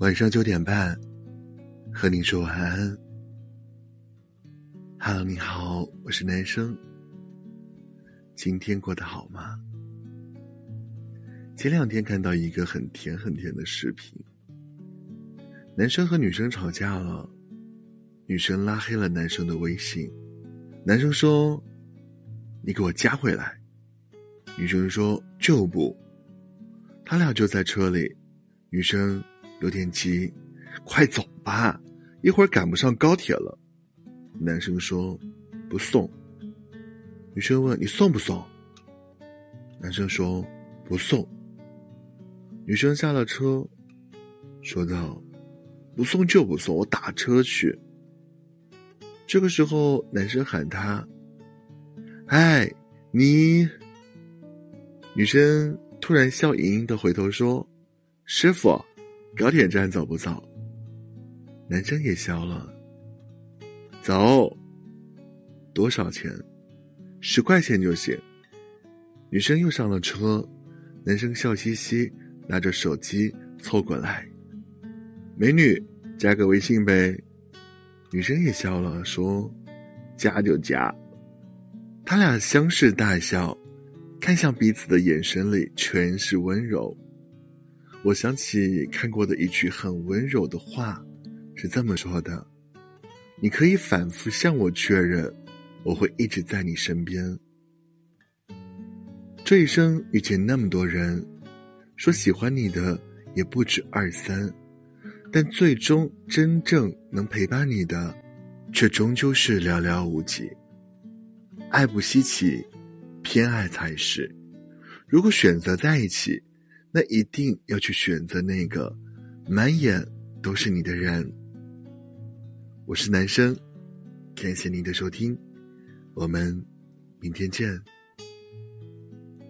晚上9点半和你说晚安。哈喽，你好，我是男生，今天过得好吗？前2天看到一个很甜的视频，男生和女生吵架了，女生拉黑了男生的微信，男生说你给我加回来，女生说就不，他俩就在车里，女生有点急，快走吧，一会儿赶不上高铁了。男生说不送，女生问你送不送，男生说不送。女生下了车说道，不送就不送，我打车去。这个时候男生喊他，哎你，女生突然笑盈盈地回头说，师傅高铁站走不走？男生也笑了，走。多少钱？10块钱就行。女生又上了车，男生笑嘻嘻拿着手机凑过来，美女加个微信呗。女生也笑了说加就加。他俩相视大笑，看向彼此的眼神里全是温柔。我想起看过的一句很温柔的话，是这么说的，你可以反复向我确认，我会一直在你身边。这一生遇见那么多人，说喜欢你的也不止2、3，但最终真正能陪伴你的却终究是寥寥无几。爱不稀奇，偏爱才是。如果选择在一起，那一定要去选择那个满眼都是你的人。我是男生，感谢您的收听，我们明天见。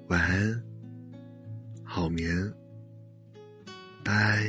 晚安，好眠，拜。